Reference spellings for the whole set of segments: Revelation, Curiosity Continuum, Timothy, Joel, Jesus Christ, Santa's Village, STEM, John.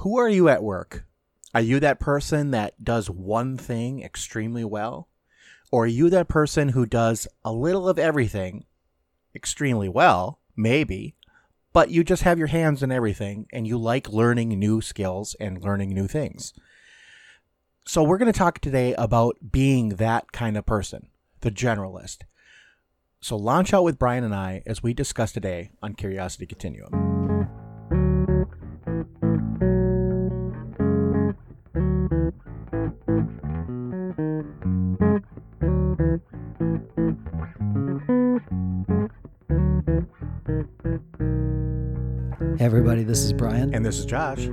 Who are you at work? Are you that person that does one thing extremely well? Or are you that person who does a little of everything extremely well, maybe, but you just have your hands in everything and you like learning new skills and learning new things? So we're going to talk today about being that kind of person, the generalist. So launch out with Brian and I as we discuss today on Curiosity Continuum. Hey everybody, this is Brian. And this is Josh.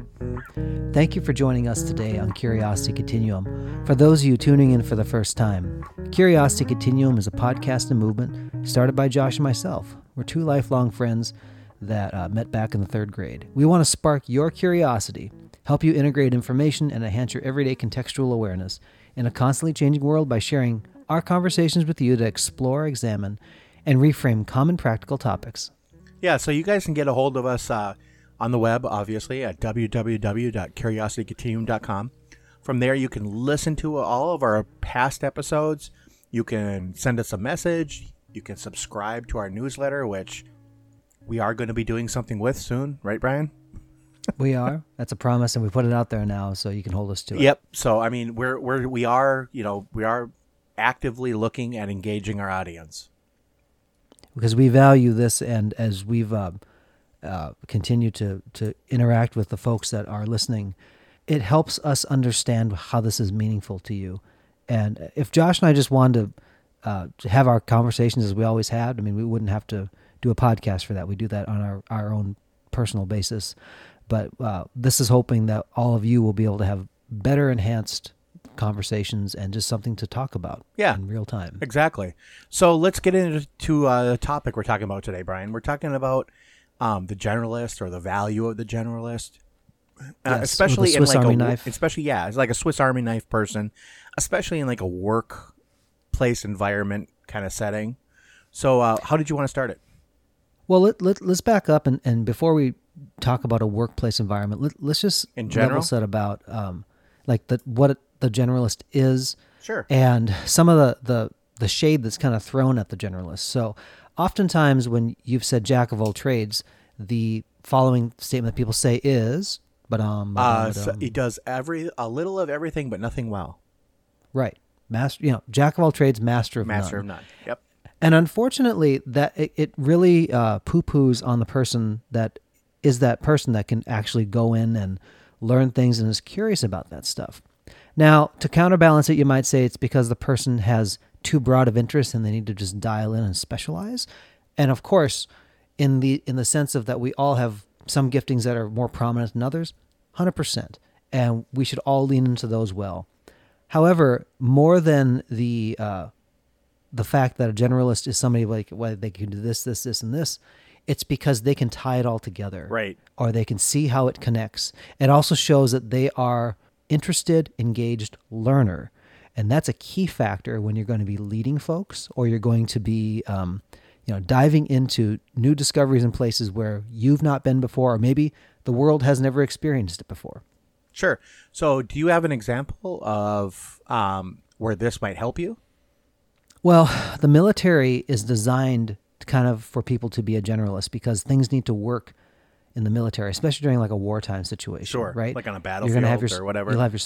Thank you for joining us today on Curiosity Continuum. For those of you tuning in for the first time, Curiosity Continuum is a podcast and movement started by Josh and myself. We're two lifelong friends that met back in the third grade. We want to spark your curiosity, help you integrate information, and enhance your everyday contextual awareness in a constantly changing world by sharing our conversations with you to explore, examine, and reframe common practical topics. Yeah, so you guys can get a hold of us on the web, obviously, at www.curiositycontinuum.com. From there, you can listen to all of our past episodes. You can send us a message. You can subscribe to our newsletter, which we are going to be doing something with soon. Right, Brian? We are. That's a promise, and we put it out there now, so you can hold us to it. Yep. So, I mean, we are actively looking at engaging our audience. Because we value this, and as we've continued to interact with the folks that are listening, it helps us understand how this is meaningful to you. And if Josh and I just wanted to have our conversations as we always had, I mean, we wouldn't have to do a podcast for that. We do that on our own personal basis. But this is hoping that all of you will be able to have better enhanced conversations and just something to talk about in real time. Exactly. So let's get into the topic we're talking about today, Brian. We're talking about the generalist, or the value of the generalist, especially in like a Swiss Army knife. Especially, yeah, it's like a Swiss Army knife person, especially in like a workplace environment kind of setting. So how did you want to start it? Well, let's back up, and before we talk about a workplace environment, let's just in general level set about what the generalist is, sure, and some of the shade that's kind of thrown at the generalist. So oftentimes when you've said jack of all trades, the following statement that people say is, so he does a little of everything, but nothing well. Right. Master, jack of all trades, master of none. Yep. And unfortunately that it really poo-poos on the person that is that person that can actually go in and learn things and is curious about that stuff. Now, to counterbalance it, you might say it's because the person has too broad of interest and they need to just dial in and specialize. And of course, in the sense of that we all have some giftings that are more prominent than others, 100%. And we should all lean into those well. However, more than the fact that a generalist is somebody like, well, they can do this, this, this, and this, it's because they can tie it all together. Right. Or they can see how it connects. It also shows that they are interested, engaged learner. And that's a key factor when you're going to be leading folks, or you're going to be, diving into new discoveries in places where you've not been before, or maybe the world has never experienced it before. Sure. So do you have an example of where this might help you? Well, the military is designed kind of for people to be a generalist because things need to work in the military, especially during like a wartime situation, sure, right? Like on a battlefield, you're gonna have your, or whatever. You'll have your,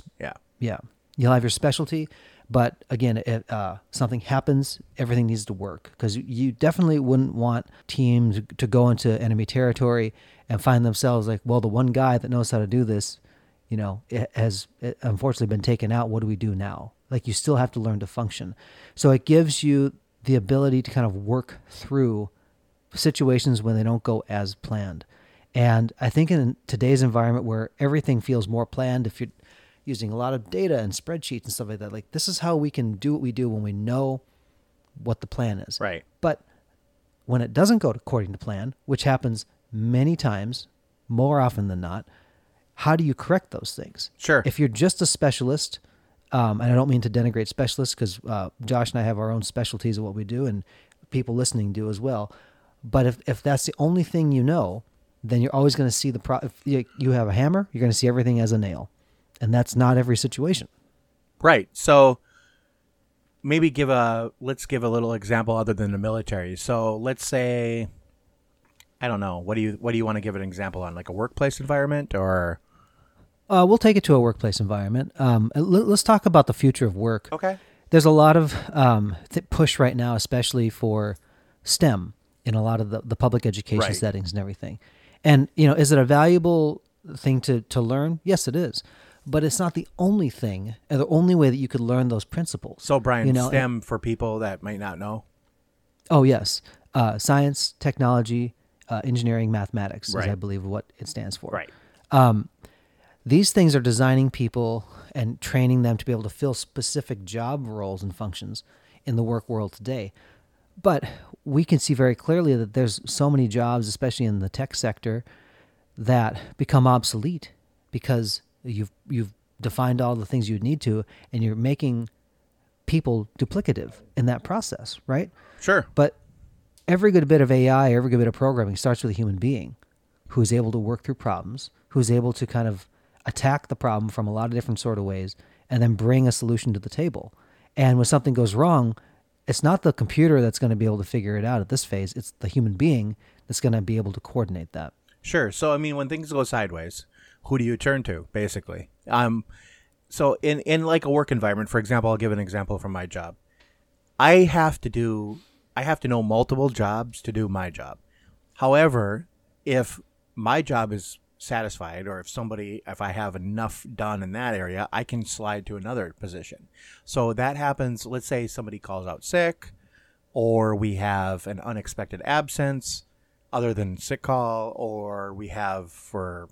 yeah. You'll have your specialty, but again, it, something happens, everything needs to work, because you definitely wouldn't want teams to go into enemy territory and find themselves like, well, the one guy that knows how to do this, it has unfortunately been taken out. What do we do now? Like, you still have to learn to function. So it gives you the ability to kind of work through situations when they don't go as planned. And I think in today's environment where everything feels more planned, if you're using a lot of data and spreadsheets and stuff like that, like, this is how we can do what we do when we know what the plan is. Right. But when it doesn't go according to plan, which happens many times, more often than not, how do you correct those things? Sure. If you're just a specialist, and I don't mean to denigrate specialists, because Josh and I have our own specialties of what we do, and people listening do as well. But if that's the only thing you know, then you're always going to see the if you have a hammer, you're going to see everything as a nail. And that's not every situation. Right. So maybe let's give a little example other than the military. So let's say, I don't know, what do you want to give an example on, like a workplace environment or? We'll take it to a workplace environment. Let's talk about the future of work. Okay. There's a lot of push right now, especially for STEM in a lot of the public education right. settings and everything. And, is it a valuable thing to learn? Yes, it is. But it's not the only thing, or the only way that you could learn those principles. So, Brian, STEM for people that might not know? Oh, yes. Science, technology, engineering, mathematics right. is, I believe, what it stands for. Right. These things are designing people and training them to be able to fill specific job roles and functions in the work world today. But we can see very clearly that there's so many jobs, especially in the tech sector, that become obsolete because you've defined all the things you need to, and you're making people duplicative in that process, right? Sure. But every good bit of AI, every good bit of programming starts with a human being who is able to work through problems, who's able to kind of attack the problem from a lot of different sort of ways, and then bring a solution to the table. And when something goes wrong, it's not the computer that's going to be able to figure it out at this phase. It's the human being that's going to be able to coordinate that. Sure. So, when things go sideways, who do you turn to, basically? So in like a work environment, for example, I'll give an example from my job. I have to know multiple jobs to do my job. However, if my job is satisfied, or if I have enough done in that area, I can slide to another position. So that happens. Let's say somebody calls out sick, or we have an unexpected absence other than sick call, or we have, for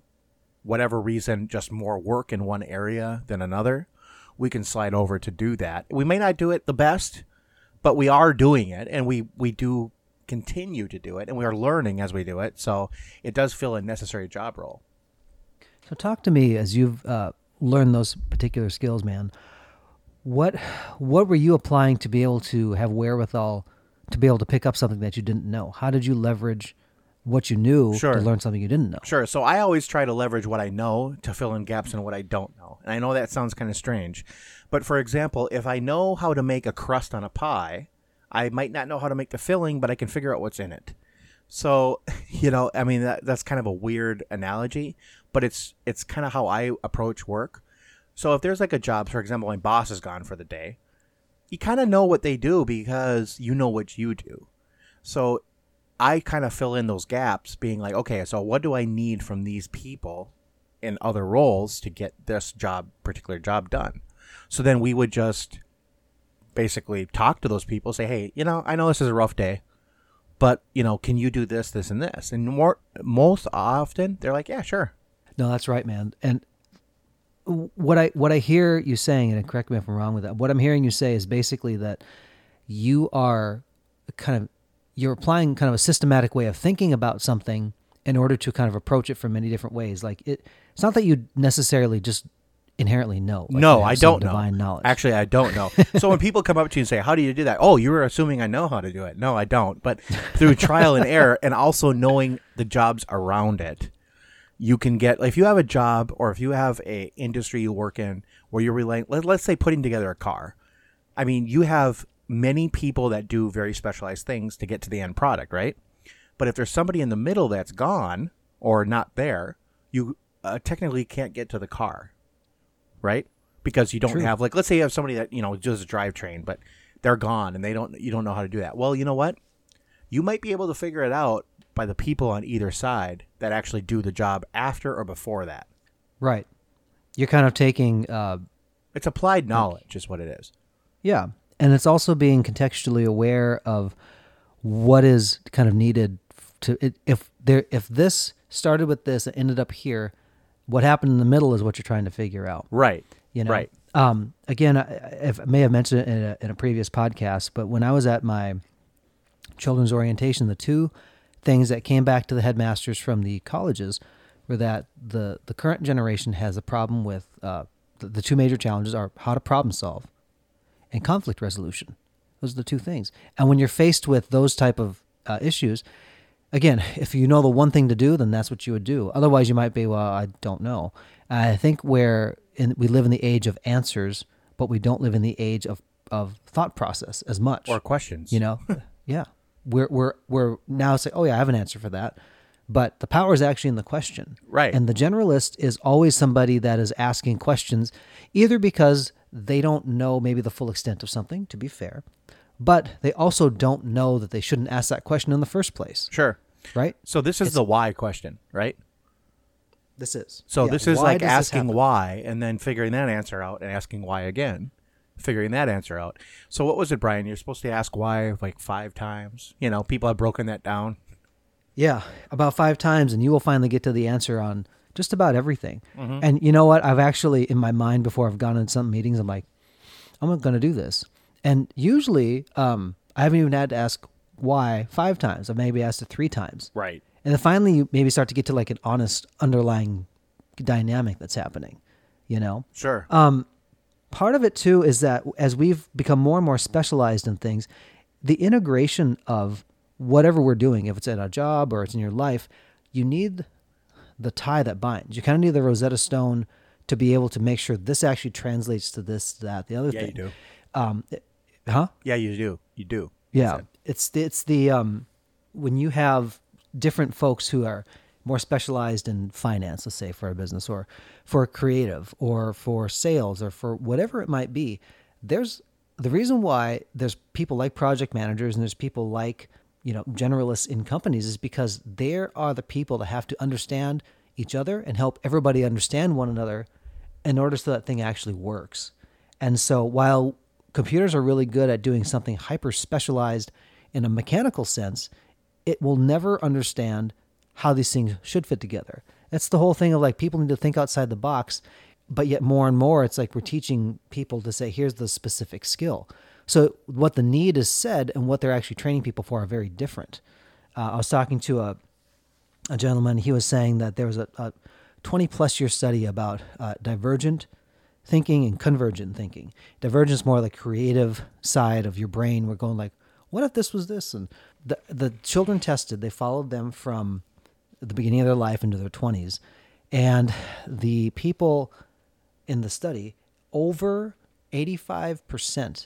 whatever reason, just more work in one area than another. We can slide over to do that. We may not do it the best, but we are doing it, and we do continue to do it, and we are learning as we do it. So it does fill a necessary job role. So talk to me, as you've learned those particular skills, man, what were you applying to be able to have wherewithal to be able to pick up something that you didn't know? How did you leverage what you knew sure. to learn something you didn't know? Sure. So I always try to leverage what I know to fill in gaps in what I don't know. And I know that sounds kind of strange, but for example, if I know how to make a crust on a pie, I might not know how to make the filling, but I can figure out what's in it. So, that's kind of a weird analogy, but it's kind of how I approach work. So if there's like a job, for example, my boss is gone for the day, you kind of know what they do because you know what you do. So I kind of fill in those gaps being like, okay, so what do I need from these people in other roles to get this particular job done? So then we would just basically talk to those people, say, hey, I know this is a rough day, but can you do this, this, and this? And most often they're like, yeah, sure. No, that's right, man. And what I hear you saying, and correct me if I'm wrong with that, what I'm hearing you say is basically that you are you're applying kind of a systematic way of thinking about something in order to kind of approach it from many different ways. Like it's not that you necessarily just inherently know. Like no, I don't know. Divine knowledge. Actually, I don't know. So when people come up to you and say, how do you do that? Oh, you were assuming I know how to do it. No, I don't. But through trial and error, and also knowing the jobs around it, you can get, if you have a job or if you have a industry you work in where you're relying, let's say putting together a car. You have many people that do very specialized things to get to the end product, right? But if there's somebody in the middle that's gone or not there, you technically can't get to the car. Right? Because you don't True. Have, like, let's say you have somebody that, does a drivetrain, but they're gone and you don't know how to do that. Well, you know what? You might be able to figure it out by the people on either side that actually do the job after or before that. Right. You're kind of taking... it's applied knowledge is what it is. Yeah. And it's also being contextually aware of what is kind of needed to... If this started with this and ended up here... What happened in the middle is what you're trying to figure out. Right. Right. Again, I may have mentioned it in a previous podcast, but when I was at my children's orientation, the two things that came back to the headmasters from the colleges were that the current generation has a problem with the two major challenges are how to problem solve and conflict resolution. Those are the two things. And when you're faced with those type of issues, Again, if you know the one thing to do, then that's what you would do. Otherwise, you might be, well, I don't know. I think we live in the age of answers, but we don't live in the age of thought process as much. Or questions. You know? Yeah. We're now saying, oh, yeah, I have an answer for that. But the power is actually in the question. Right. And the generalist is always somebody that is asking questions, either because they don't know maybe the full extent of something, to be fair, but they also don't know that they shouldn't ask that question in the first place. Sure. Right? So this is the why question, right? This is. So yeah, this is like asking why and then figuring that answer out and asking why again, figuring that answer out. So what was it, Brian? You're supposed to ask why like 5 times. You know, people have broken that down. Yeah, about 5 times, and you will finally get to the answer on just about everything. Mm-hmm. And you know what? I've actually, in my mind, before I've gone in some meetings, I'm like, I'm going to do this. And usually, I haven't even had to ask why 5 times. I've maybe asked it 3 times. Right. And then finally, you maybe start to get to like an honest underlying dynamic that's happening, you know? Sure. Part of it, too, is that as we've become more and more specialized in things, the integration of whatever we're doing, if it's at a job or it's in your life, you need the tie that binds. You kind of need the Rosetta Stone to be able to make sure this actually translates to this, that, the other thing. Yeah, you do. Yeah, you do. You do. Yeah. It's the when you have different folks who are more specialized in finance, let's say for a business or for a creative or for sales or for whatever it might be, there's the reason why there's people like project managers and there's people like, you know, generalists in companies is because there are the people that have to understand each other and help everybody understand one another in order so that thing actually works. And so while computers are really good at doing something hyper-specialized in a mechanical sense, it will never understand how these things should fit together. That's the whole thing of like people need to think outside the box, but yet more and more it's like we're teaching people to say, here's the specific skill. So what the need is said and what they're actually training people for are very different. I was talking to a gentleman. He was saying that there was a 20-plus year study about divergent thinking and convergent thinking. Divergence is more like creative side of your brain. We're going like, what if this was this? And the children tested, they followed them from the beginning of their life into their 20s. And the people in the study, over 85%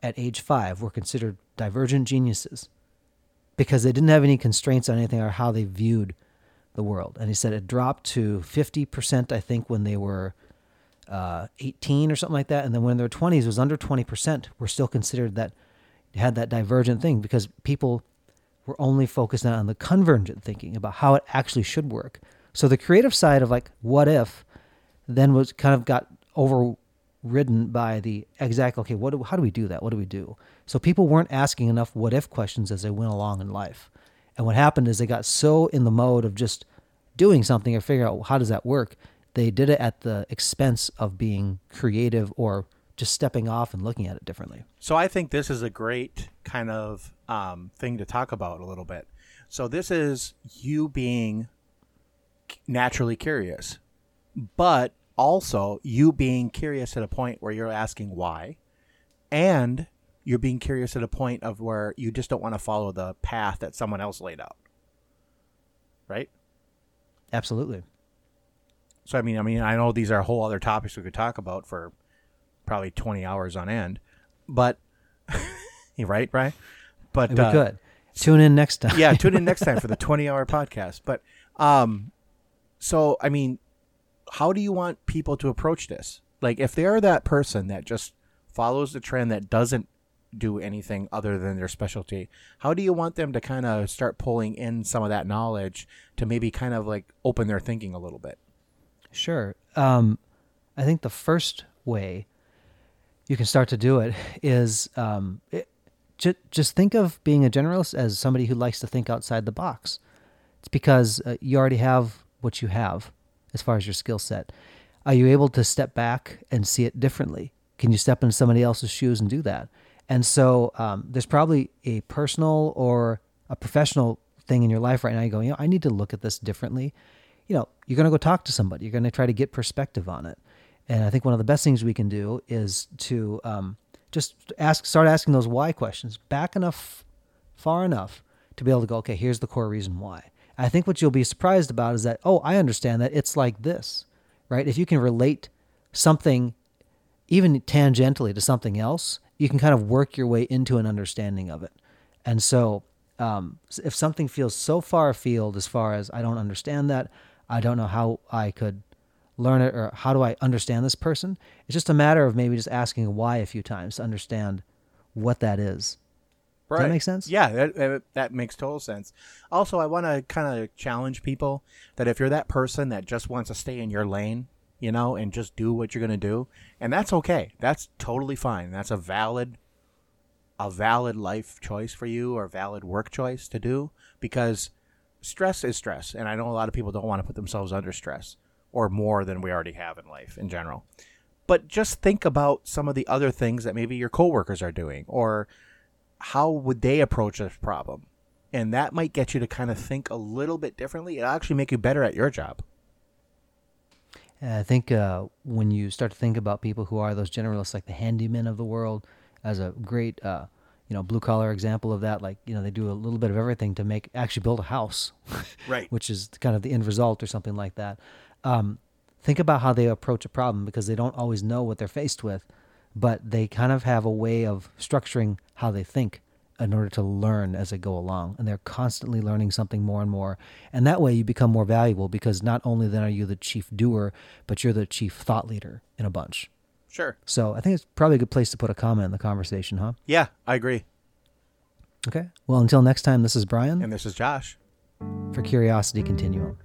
at age 5 were considered divergent geniuses because they didn't have any constraints on anything or how they viewed the world. And he said it dropped to 50%, I think, when they were 18 or something like that. And then when in their 20s, it was under 20% were still considered that had that divergent thing because people were only focused on the convergent thinking about how it actually should work. So the creative side of like, what if, then was kind of got overridden by the exact, okay, how do we do that? What do we do? So people weren't asking enough what if questions as they went along in life. And what happened is they got so in the mode of just doing something or figuring out how does that work. They did it at the expense of being creative or just stepping off and looking at it differently. So I think this is a great kind of thing to talk about a little bit. So this is you being naturally curious, but also you being curious at a point where you're asking why, and you're being curious at a point of where you just don't want to follow the path that someone else laid out. Right? Absolutely. So, I mean, I know these are whole other topics we could talk about for probably 20 hours on end, but you're right, Brian? But we could. Tune in next time. Yeah, tune in next time for the 20-hour podcast. But so, I mean, how do you want people to approach this? Like, if they're that person that just follows the trend that doesn't do anything other than their specialty, how do you want them to kind of start pulling in some of that knowledge to maybe kind of like open their thinking a little bit? Sure. I think the first way you can start to do it is just think of being a generalist as somebody who likes to think outside the box. It's because you already have what you have as far as your skill set. Are you able to step back and see it differently? Can you step into somebody else's shoes and do that? And so there's probably a personal or a professional thing in your life right now. You go, you know, I need to look at this differently. You know, you're going to go talk to somebody. You're going to try to get perspective on it. And I think one of the best things we can do is to just start asking those why questions back enough, far enough to be able to go, okay, here's the core reason why. I think what you'll be surprised about is that, oh, I understand that it's like this, right? If you can relate something even tangentially to something else, you can kind of work your way into an understanding of it. And so if something feels so far afield as far as I don't understand that, I don't know how I could learn it, or how do I understand this person? It's just a matter of maybe just asking why a few times to understand what that is. Right. Does that make sense? Yeah, that makes total sense. Also, I want to kind of challenge people that if you're that person that just wants to stay in your lane, you know, and just do what you're going to do, and that's okay. That's totally fine. That's a valid life choice for you, or valid work choice to do, because stress is stress. And I know a lot of people don't want to put themselves under stress, or more than we already have in life in general. But just think about some of the other things that maybe your coworkers are doing, or how would they approach this problem? And that might get you to kind of think a little bit differently. It'll actually make you better at your job. And I think when you start to think about people who are those generalists, like the handymen of the world, as a great, blue collar example of that. Like, they do a little bit of everything to actually build a house, right? Which is kind of the end result or something like that. Think about how they approach a problem, because they don't always know what they're faced with, but they kind of have a way of structuring how they think in order to learn as they go along. And they're constantly learning something more and more. And that way you become more valuable, because not only then are you the chief doer, but you're the chief thought leader in a bunch. Sure. So I think it's probably a good place to put a comment in the conversation, huh? Yeah, I agree. Okay. Well, until next time, this is Brian. And this is Josh. For Curiosity Continuum.